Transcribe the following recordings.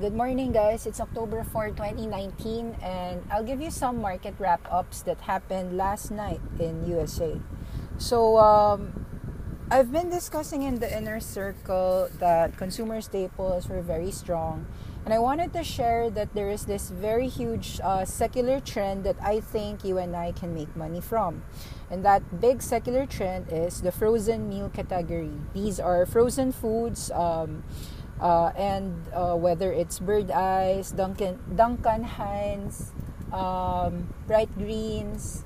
Good morning, guys. It's October 4, 2019, and I'll give you some market wrap-ups that happened last night in USA. So, I've been discussing in the inner circle that consumer staples were very strong, and I wanted to share that there is this very huge secular trend that I think you and I can make money from. And that big secular trend is the frozen meal category. These are frozen foods, and whether it's Bird's Eye, Duncan Hines, Bright Greens.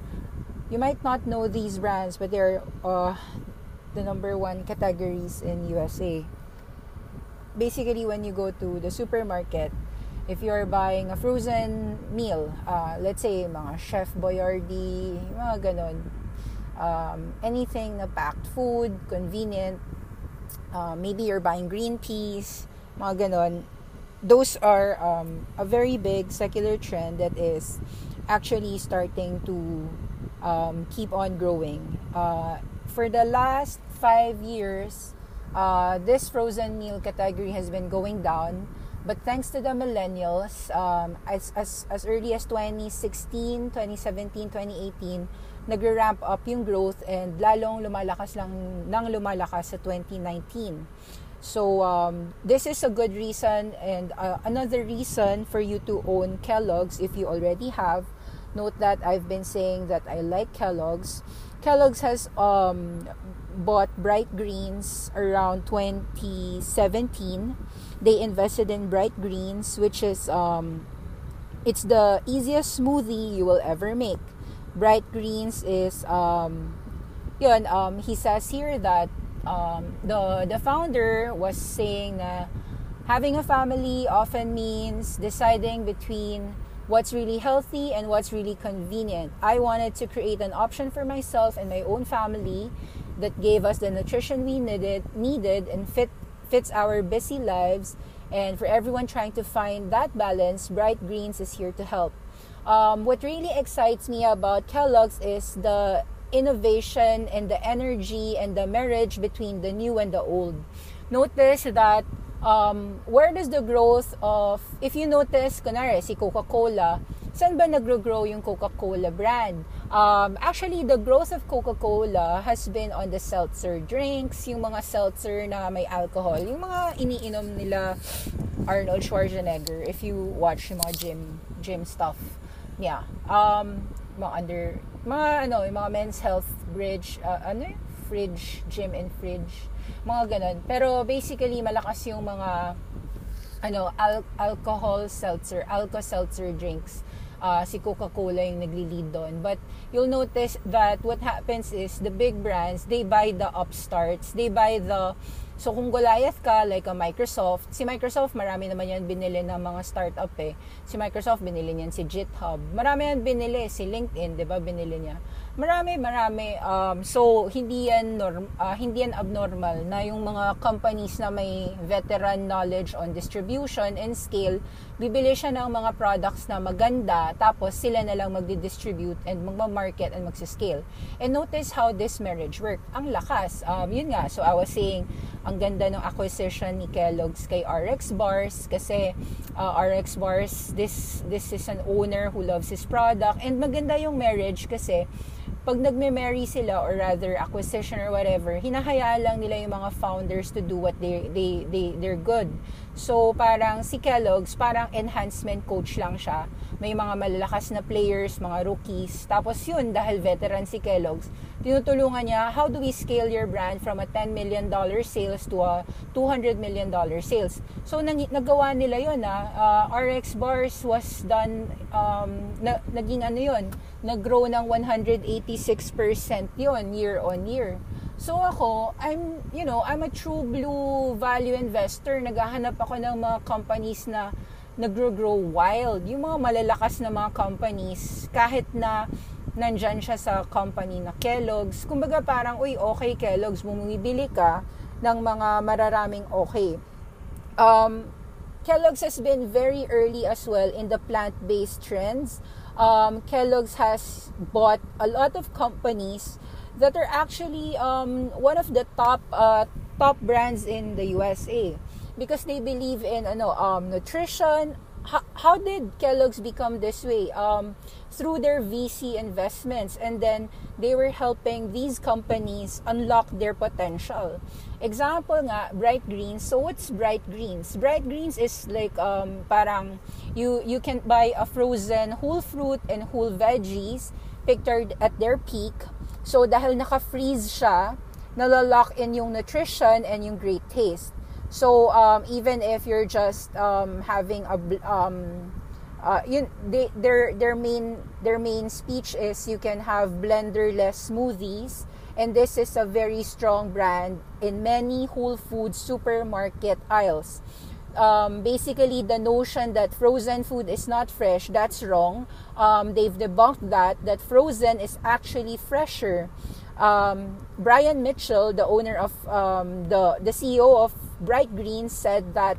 You might not know these brands, but they're the number one categories in USA. Basically, when you go to the supermarket, if you're buying a frozen meal, let's say mga Chef Boyardee, mga ganon, anything na packed food, convenient, maybe you're buying green peas, mga ganon, those are a very big secular trend that is actually starting to keep on growing. For the last 5 years, this frozen meal category has been going down. But thanks to the millennials, as early as 2016, 2017, 2018, nagre-ramp up yung growth and lalong lumalakas lumalakas sa 2019. So, this is a good reason and another reason for you to own Kellogg's if you already have. Note that I've been saying that I like Kellogg's. Kellogg's has bought Bright Greens around 2017. They invested in Bright Greens, which is it's the easiest smoothie you will ever make. Bright Greens is he says here that the founder was saying that having a family often means deciding between what's really healthy and what's really convenient. I wanted to create an option for myself and my own family that gave us the nutrition we needed and fits our busy lives. And for everyone trying to find that balance, Bright Greens is here to help. What really excites me about Kellogg's is the innovation and the energy and the marriage between the new and the old. Notice that where does the growth of, if you notice, kunwari, si Coca-Cola, saan ba nag-grow yung Coca-Cola brand? Actually, the growth of Coca-Cola has been on the seltzer drinks, yung mga seltzer na may alcohol, yung mga iniinom nila Arnold Schwarzenegger, if you watch yung mga gym stuff. Yeah. Mga men's health bridge, fridge, gym and fridge. Mga ganun. Pero basically, malakas yung mga alco-seltzer drinks. Si Coca-Cola yung nagli-lead doon. But you'll notice that what happens is the big brands, they buy the upstarts. They buy so kung Goliath ka, like a Microsoft, si Microsoft, marami naman yan binili ng mga startup eh. Si Microsoft, binili niyan si GitHub. Marami yan binili, si LinkedIn, di ba, binili niya. Marami. So, hindi yan abnormal na yung mga companies na may veteran knowledge on distribution and scale, bibili siya ng mga products na maganda, tapos sila na lang magdi-distribute and magmamarket and magsiscale. And notice how this marriage worked. Ang lakas. Yun nga. So I was saying, ang ganda ng acquisition ni Kellogg's kay RX Bars kasi RX Bars, this is an owner who loves his product and maganda yung marriage kasi pag nagme-marry sila or rather acquisition or whatever, hinahayaan lang nila yung mga founders to do what they're good. So parang si Kellogg's, parang enhancement coach lang siya. May mga malalakas na players, mga rookies. Tapos yun, dahil veteran si Kellogg's, tinutulungan niya, how do we scale your brand from a $10 million sales to a $200 million sales? So nagawa nila yun. RX Bars was done, nag-grow ng 186% yun year on year. So ako, I'm a true blue value investor. Naghahanap ako ng mga companies na nag-grow wild. Yung mga malalakas na mga companies, kahit na nandyan siya sa company na Kellogg's. Kumbaga parang, uy, okay Kellogg's, bumibili ka ng mga mararaming okay. Kellogg's has been very early as well in the plant-based trends. Kellogg's has bought a lot of companies that are actually one of the top brands in the USA because they believe in nutrition. How did Kellogg's become this way? Through their VC investments, and then they were helping these companies unlock their potential. Example nga, Bright Greens. So what's Bright Greens? Bright Greens is like parang you can buy a frozen whole fruit and whole veggies pictured at their peak. So dahil naka-freeze siya, nalalock in yung nutrition and yung great taste. So even if you're just having a their main speech is you can have blenderless smoothies, and this is a very strong brand in many Whole Foods supermarket aisles. Basically, the notion that frozen food is not fresh, that's wrong. They've debunked that frozen is actually fresher. Brian Mitchell, the owner of the CEO of Bright Greens, said that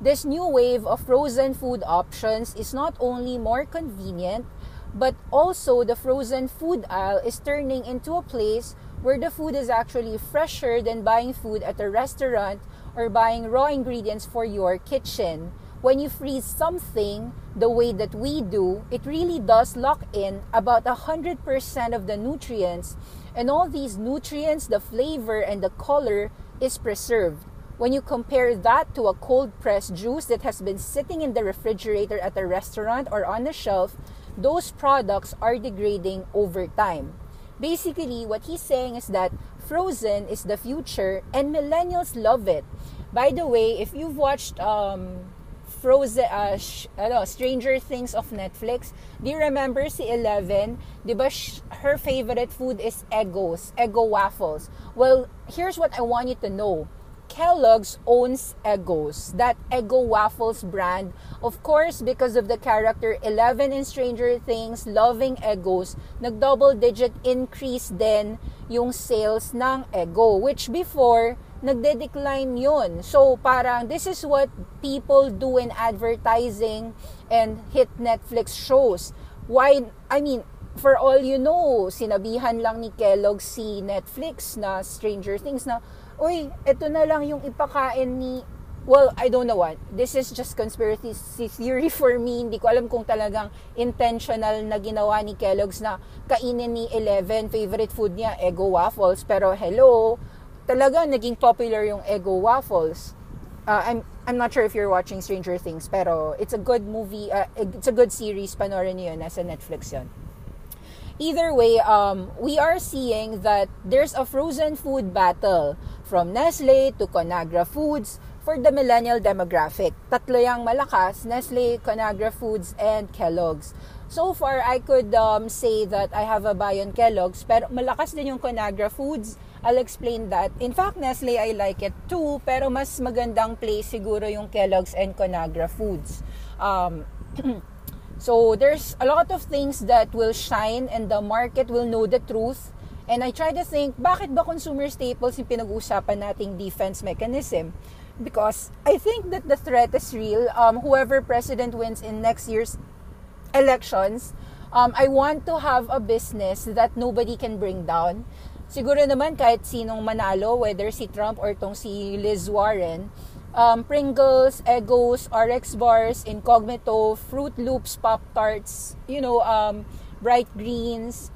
this new wave of frozen food options is not only more convenient, but also the frozen food aisle is turning into a place where the food is actually fresher than buying food at a restaurant or buying raw ingredients for your kitchen. When you freeze something the way that we do, it really does lock in about 100% of the nutrients, and all these nutrients, the flavor and the color is preserved. When you compare that to a cold pressed juice that has been sitting in the refrigerator at a restaurant or on a shelf, those products are degrading over time. Basically, what he's saying is that frozen is the future and millennials love it. By the way, if you've watched Frozen, Stranger Things of Netflix. Do you remember si Eleven? Diba her favorite food is Eggo's, Eggo waffles. Well, here's what I want you to know. Kellogg's owns Eggo's, that Eggo waffles brand. Of course, because of the character Eleven in Stranger Things loving Eggo's, nag-double-digit increase din yung sales ng Eggo, which before, nagde-decline yun. So, parang this is what people do in advertising and hit Netflix shows. Why, I mean, for all you know, sinabihan lang ni Kellogg si Netflix na Stranger Things na, uy, eto na lang yung ipakain ni, well, I don't know what. This is just conspiracy theory for me. Hindi ko alam kung talagang intentional na ginawa ni Kellogg's na kainin ni Eleven, favorite food niya, Eggo waffles. Pero hello, talaga naging popular yung Eggo waffles. I'm not sure if you're watching Stranger Things, pero it's a good movie, it's a good series, panoorin niyo yun, nasa Netflix yun. Either way, we are seeing that there's a frozen food battle from Nestle to Conagra Foods for the millennial demographic. Tatlo yung malakas, Nestle, Conagra Foods, and Kellogg's. So far, I could say that I have a buy on Kellogg's, pero malakas din yung Conagra Foods. I'll explain that. In fact, Nestle, I like it too, pero mas magandang place siguro yung Kellogg's and Conagra Foods. So there's a lot of things that will shine and the market will know the truth. And I try to think, bakit ba consumer staples yung pinag-uusapan nating defense mechanism? Because I think that the threat is real. Whoever president wins in next year's elections, I want to have a business that nobody can bring down. Siguro naman kahit sinong manalo, whether si Trump or tong si Liz Warren, Pringles, Eggo's, RX Bars, Incognito, Fruit Loops, Pop-Tarts, Bright Greens,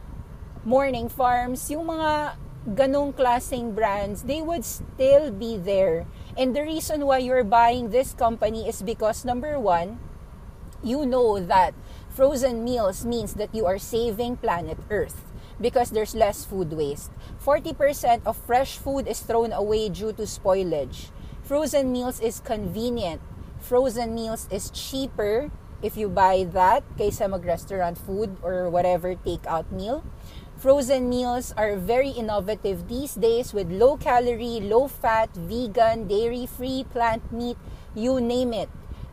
Morning Farms, yung mga ganong klaseng brands, they would still be there. And the reason why you're buying this company is because, number one, you know that frozen meals means that you are saving planet Earth, because there's less food waste. 40% of fresh food is thrown away due to spoilage. Frozen meals is convenient. Frozen meals is cheaper if you buy that kaysa mag-restaurant food or whatever takeout meal. Frozen meals are very innovative these days with low-calorie, low-fat, vegan, dairy-free, plant meat, you name it.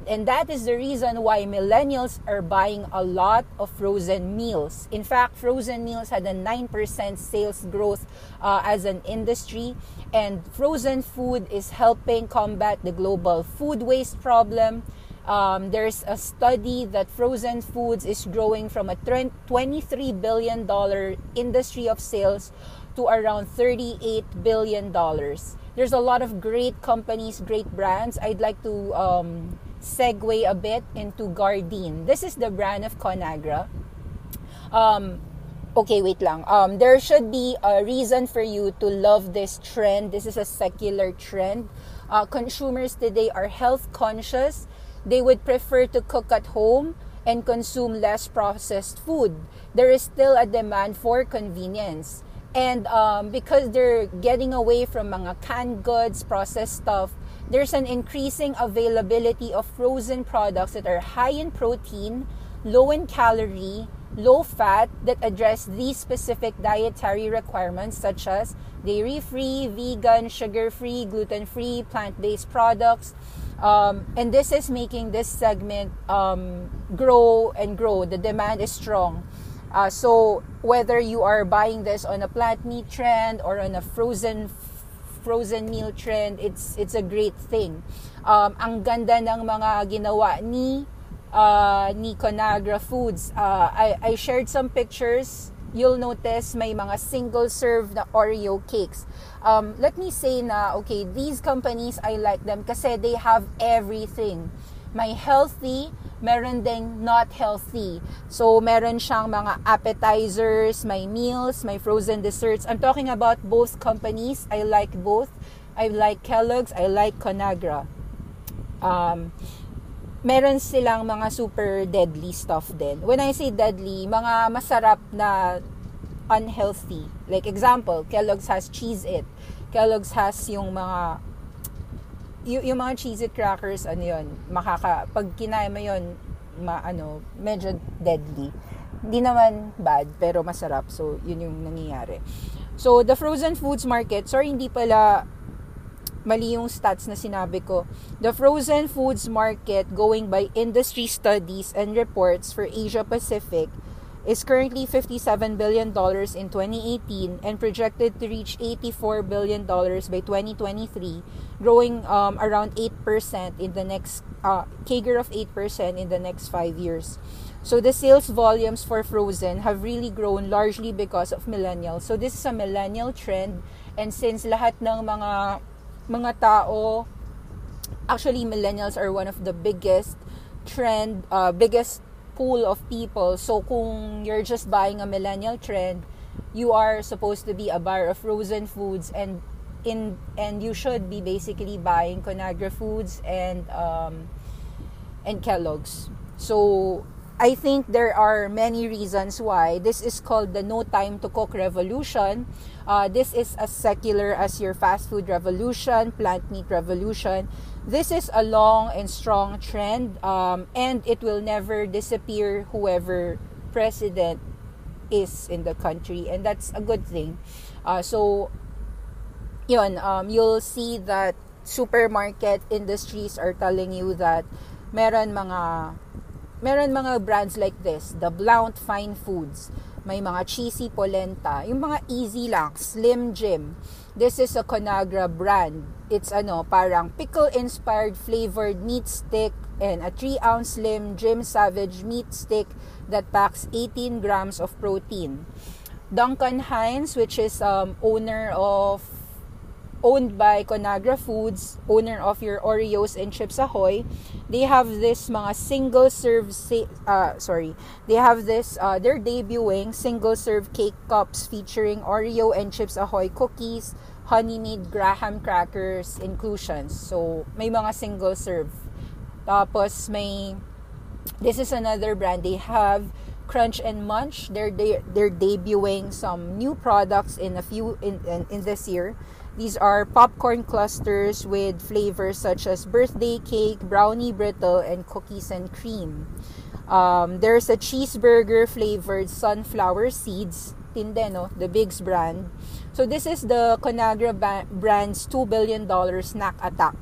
And that is the reason why millennials are buying a lot of frozen meals. In fact, frozen meals had a 9% sales growth as an industry. And frozen food is helping combat the global food waste problem. There's a study that frozen foods is growing from a $23 billion industry of sales to around $38 billion. There's a lot of great companies, great brands. I'd like to segue a bit into Gardein. This is the brand of Conagra. There should be a reason for you to love this trend. This is a secular trend. Consumers today are health conscious. They would prefer to cook at home and consume less processed food. There is still a demand for convenience. And because they're getting away from mga canned goods, processed stuff, there's an increasing availability of frozen products that are high in protein, low in calorie, low fat, that address these specific dietary requirements such as dairy-free, vegan, sugar-free, gluten-free, plant-based products. And this is making this segment grow and grow. The demand is strong. So whether you are buying this on a plant meat trend or on a frozen meal trend, it's a great thing. Ang ganda ng mga ginawa ni Conagra Foods. I shared some pictures. You'll notice may mga single serve na Oreo cakes. Let me say na, okay, these companies, I like them kasi they have everything. May healthy, meron ding not healthy. So meron siyang mga appetizers, may meals, may frozen desserts. I'm talking about both companies. I like both. I like Kellogg's. I like Conagra. Meron silang mga super deadly stuff din. When I say deadly, mga masarap na unhealthy. Like example, Kellogg's has Cheez-It. Kellogg's has yung mga Cheez-It crackers, ano yun, pag kinain mo yun, medyo deadly. Hindi naman bad, pero masarap. So, yun yung nangyayari. So, the frozen foods market, sorry, hindi pala mali yung stats na sinabi ko. The frozen foods market, going by industry studies and reports for Asia Pacific, is currently $57 billion in 2018 and projected to reach $84 billion by 2023, growing around 8% in the next CAGR of 8% in the next 5 years. So the sales volumes for frozen have really grown largely because of millennials. So this is a millennial trend, and since lahat ng mga tao, actually millennials are one of the biggest trend, biggest pool of people. So kung you're just buying a millennial trend, you are supposed to be a buyer of frozen foods, and you should be basically buying Conagra Foods and Kellogg's. So I think there are many reasons why this is called the no time to cook revolution. This is as secular as your fast food revolution, plant meat revolution. This is a long and strong trend, and it will never disappear whoever president is in the country, and that's a good thing. You'll see that supermarket industries are telling you that meron mga brands like this, the Blount Fine Foods, may mga cheesy polenta, yung mga easy lang, Slim Jim. This is a Conagra brand. It's parang pickle-inspired flavored meat stick and a 3-ounce Slim Jim Savage meat stick that packs 18 grams of protein. Duncan Hines, which is owned by Conagra Foods, owner of your Oreos and Chips Ahoy, they're debuting single serve cake cups featuring Oreo and Chips Ahoy cookies, honey made graham crackers inclusions. So may mga single serve. Tapos this is another brand. They have Crunch and Munch. They're debuting some new products in this year. These are popcorn clusters with flavors such as birthday cake, brownie brittle, and cookies and cream. There's a cheeseburger flavored sunflower seeds tinde, no? The Biggs brand. So this is the Conagra brand's $2 billion snack attack.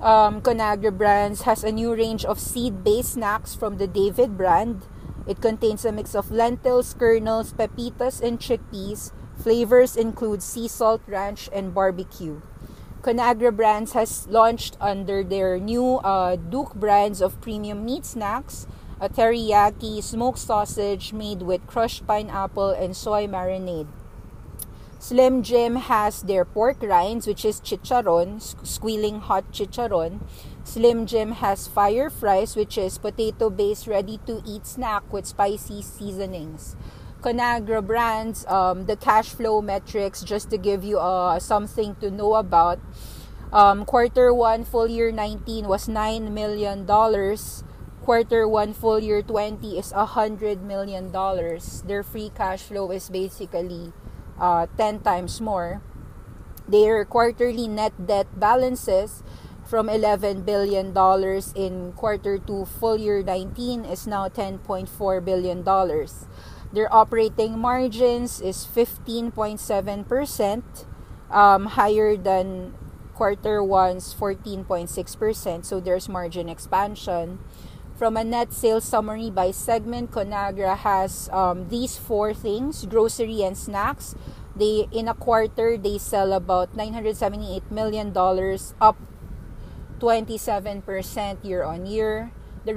Conagra Brands has a new range of seed-based snacks from the David brand. It contains a mix of lentils, kernels, pepitas, and chickpeas. Flavors include sea salt, ranch, and barbecue. Conagra Brands has launched under their new Duke brands of premium meat snacks, a teriyaki smoked sausage made with crushed pineapple and soy marinade. Slim Jim has their pork rinds, which is chicharon, squealing hot chicharon. Slim Jim has fire fries, which is potato-based ready-to-eat snack with spicy seasonings. Conagra Brands, the cash flow metrics, just to give you something to know about. Quarter 1 full year 19 was $9 million. Quarter 1 full year 20 is $100 million. Their free cash flow is basically 10 times more. Their quarterly net debt balances from $11 billion in quarter 2 full year 19 is now $10.4 billion. Their operating margins is 15.7%, higher than quarter 1's 14.6%, so there's margin expansion. From a net sales summary by segment, Conagra has these four things: grocery and snacks. They, in a quarter, they sell about $978 million, up 27% year on year. The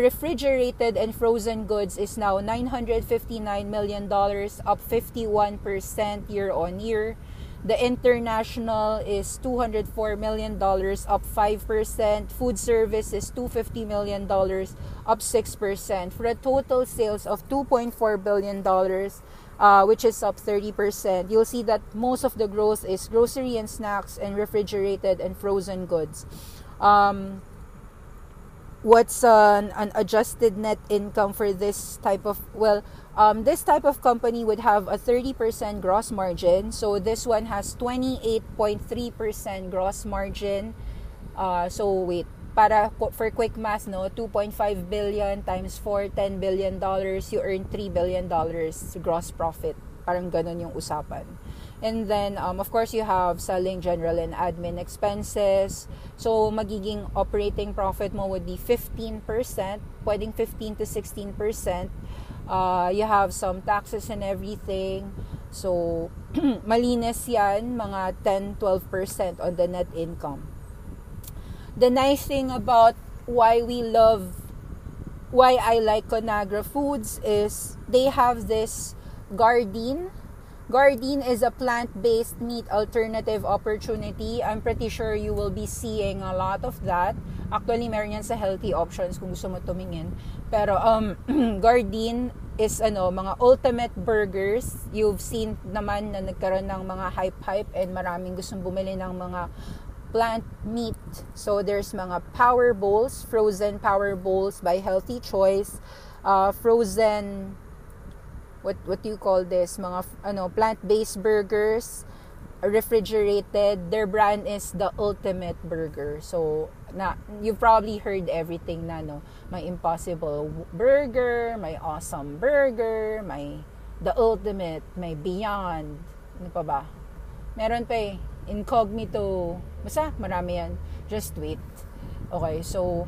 refrigerated and frozen goods is now $959 million, up 51% year on year. The international is $204 million, up 5%. Food service is $250 million, up 6%. For a total sales of $2.4 billion, which is up 30%. You'll see that most of the growth is grocery and snacks and refrigerated and frozen goods. What's an adjusted net income for this type of, this type of company would have a 30% gross margin. So this one has 28.3% gross margin. For quick math, no, 2.5 billion times 4, $10 billion, you earn $3 billion gross profit. Parang ganun yung usapan. And then, of course, you have selling, general, and admin expenses. So, magiging operating profit mo would be 15%, pwedeng 15 to 16%. You have some taxes and everything. So, malinis yan, mga 10-12% on the net income. The nice thing about why I like Conagra Foods is they have this Gardein. Gardein is a plant-based meat alternative opportunity. I'm pretty sure you will be seeing a lot of that. Actually, meron yan sa healthy options kung gusto mo tumingin. Pero Gardein is mga ultimate burgers. You've seen naman na nagkaroon ng mga hype and maraming gustong bumili ng mga plant meat. So there's mga power bowls, frozen power bowls by Healthy Choice, frozen what do you call this, mga plant-based burgers, refrigerated. Their brand is the Ultimate Burger. So na you've probably heard everything na, no? May Impossible Burger, may Awesome Burger, may the Ultimate, may Beyond, ano pa ba? Meron pa eh, Incognito. Basta marami yan. Just wait. Okay, so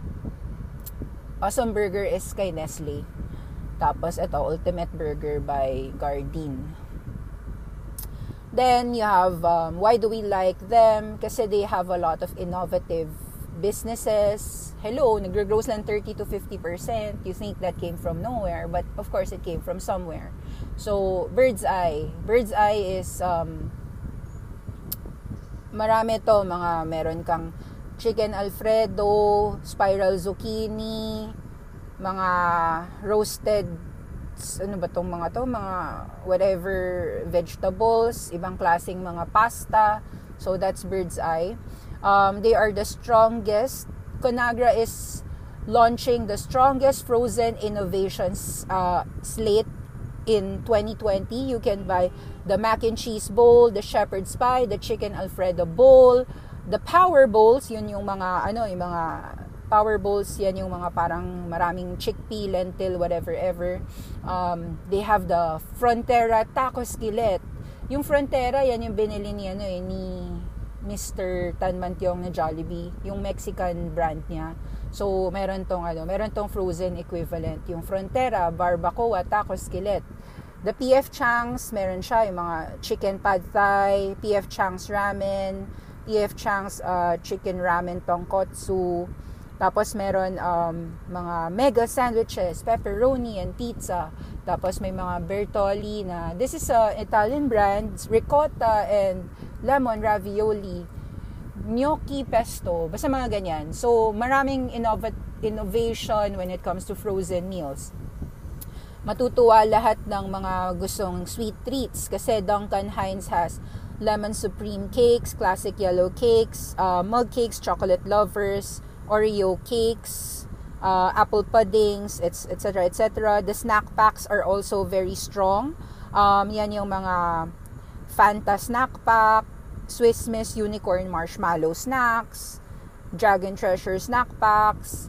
Awesome Burger is kay Nestle. Tapos, ito, Ultimate Burger by Gardein. Then, you have, why do we like them? Kasi they have a lot of innovative businesses. Hello, nag-grow lang 30 to 50%. You think that came from nowhere, but of course, it came from somewhere. So, Bird's Eye. Bird's Eye is, marami to, mga meron kang chicken Alfredo, spiral zucchini, mga roasted, mga whatever vegetables, ibang klaseng mga pasta. So that's Bird's Eye. They are the strongest. Conagra is launching the strongest frozen innovations slate in 2020. You can buy the mac and cheese bowl, the shepherd's pie, the chicken Alfredo bowl, the power bowls, yun yung mga power bowls, yan yung mga parang maraming chickpea, lentil, whatever. They have the Frontera taco skillet. Yung Frontera, yan yung binili ni Mr. Tan Mantiong na Jollibee, yung Mexican brand niya. So, meron tong frozen equivalent, yung Frontera, barbacoa, taco skillet. The PF Chang's, meron siya, yung mga chicken pad thai, PF Chang's ramen, PF Chang's chicken ramen tonkotsu. Tapos meron mga mega sandwiches, pepperoni and pizza. Tapos may mga Bertolli na, this is Italian brands, ricotta and lemon ravioli, gnocchi pesto, basta mga ganyan. So maraming innovation when it comes to frozen meals. Matutuwa lahat ng mga gustong sweet treats kasi Duncan Hines has lemon supreme cakes, classic yellow cakes, mug cakes, chocolate lovers, Oreo cakes, apple puddings, etc. etc. The snack packs are also very strong. Yan yung mga Fanta snack pack, Swiss Miss unicorn marshmallow snacks, Dragon Treasure snack packs.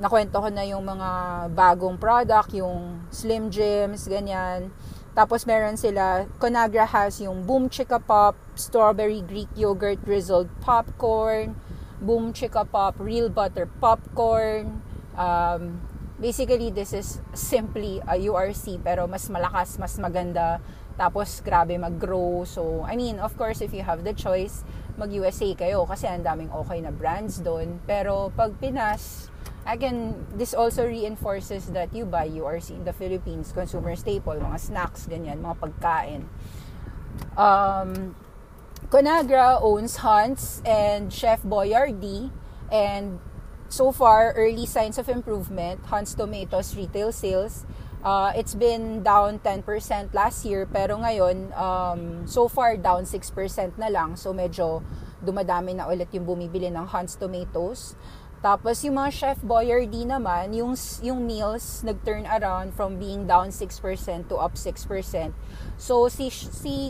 Nakwento ko na yung mga bagong product, yung Slim Jims, ganyan. Tapos meron sila, Conagra has yung Boom Chicka Pop, Strawberry Greek Yogurt Drizzled Popcorn, Boom Chicka Pop, Real Butter Popcorn. Basically, this is simply a URC, pero mas malakas, mas maganda. Tapos, grabe mag-grow. So, I mean, of course, if you have the choice, mag-USA kayo kasi ang daming okay na brands doon. Pero, pag Pinas, again, this also reinforces that you buy URC in the Philippines, consumer staple, mga snacks, ganyan, mga pagkain. Conagra owns Hunt's and Chef Boyardee, and so far, early signs of improvement. Hunt's tomatoes retail sales, it's been down 10% last year, pero ngayon, so far, down 6% na lang. So, medyo dumadami na ulit yung bumibili ng Hunt's tomatoes. Tapos, yung mga Chef Boyardee naman, yung meals nag-turn around from being down 6% to up 6%. So, si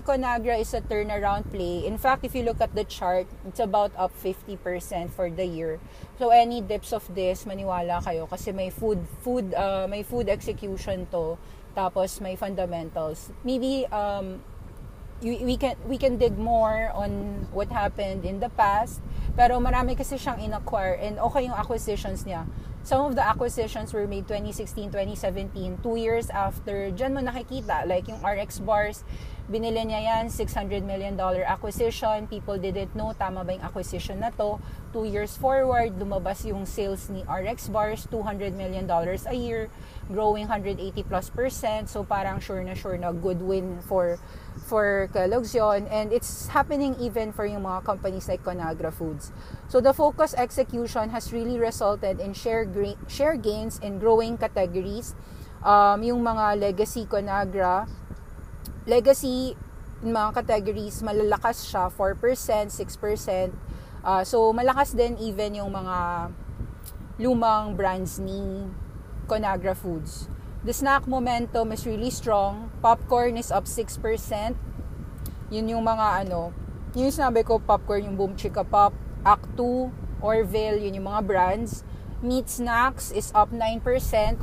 Conagra is a turnaround play. In fact, if you look at the chart, it's about up 50% for the year. So, any dips of this, maniwala kayo kasi may food execution to. Tapos, may fundamentals. Maybe, we can dig more on what happened in the past, pero marami kasi siyang inacquire and okay yung acquisitions niya. Some of the acquisitions were made 2016, 2017, 2 years after. Diyan mo nakikita, like yung RX Bars, binili niya yan, $600 million acquisition. People didn't know, tama ba yung acquisition na to? 2 years forward, lumabas yung sales ni RX Bars, $200 million a year, growing 180+%. So parang sure na good win for Kellogg's yun, and it's happening even for yung mga companies like Conagra Foods. So the focus execution has really resulted in share gains in growing categories. Yung mga legacy mga categories, malalakas siya, 4%, 6%. So malakas din even yung mga lumang brands ni Conagra Foods. The snack momentum is really strong. Popcorn is up 6%. Yun yung mga yun yung sinabi ko, popcorn, yung Boom Chicka Pop, Act 2, Orville, yun yung mga brands. Meat snacks is up 9%.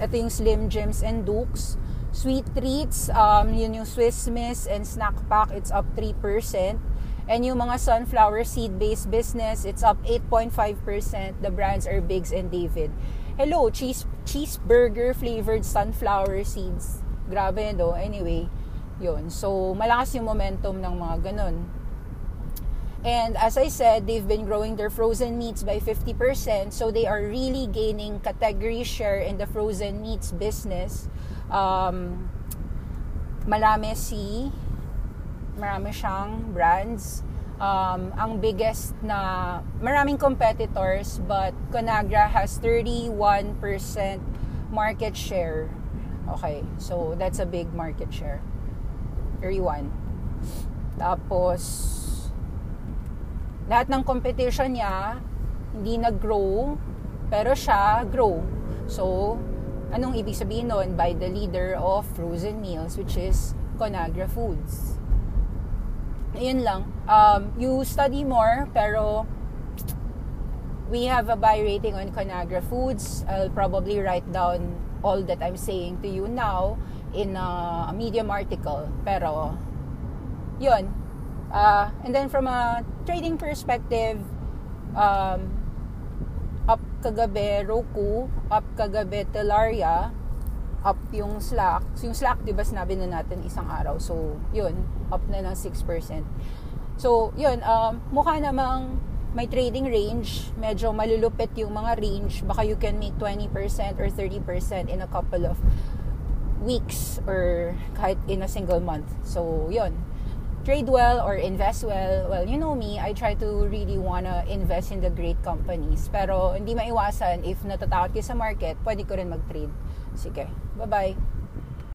Ito yung Slim Jims and Duke's. Sweet treats, yun yung Swiss Miss and snack pack, it's up 3%. And yung mga sunflower seed-based business, it's up 8.5%. The brands are Biggs and David. Hello, cheeseburger flavored sunflower seeds. Grabe yun, no? Anyway, yun. So, malakas yung momentum ng mga ganun. And as I said, they've been growing their frozen meats by 50%. So, they are really gaining category share in the frozen meats business. Marami siyang brands. Ang biggest na maraming competitors, but Conagra has 31% market share. Okay, so that's a big market share. 31. Tapos, lahat ng competition niya, hindi nag-grow, pero siya grow. So, anong ibig sabihin nun? By the leader of frozen meals, which is Conagra Foods. Ayun lang. You study more, pero We have a buy rating on Conagra Foods. I'll probably write down all that I'm saying to you now in a Medium article. Pero, yun. And then from a trading perspective, up kagabi Roku, up kagabi Telaria, up yung Slack. So yung Slack, diba sinabi na natin isang araw. So, yun. Up na ng 6%. So, yun. Mukha namang may trading range, medyo malulupit yung mga range. Baka you can make 20% or 30% in a couple of weeks or kahit in a single month. So, yun. Trade well or invest well. Well, you know me, I try to really wanna invest in the great companies. Pero hindi maiwasan if natatakot ka sa market, pwede ko rin mag-trade. Sige, bye-bye.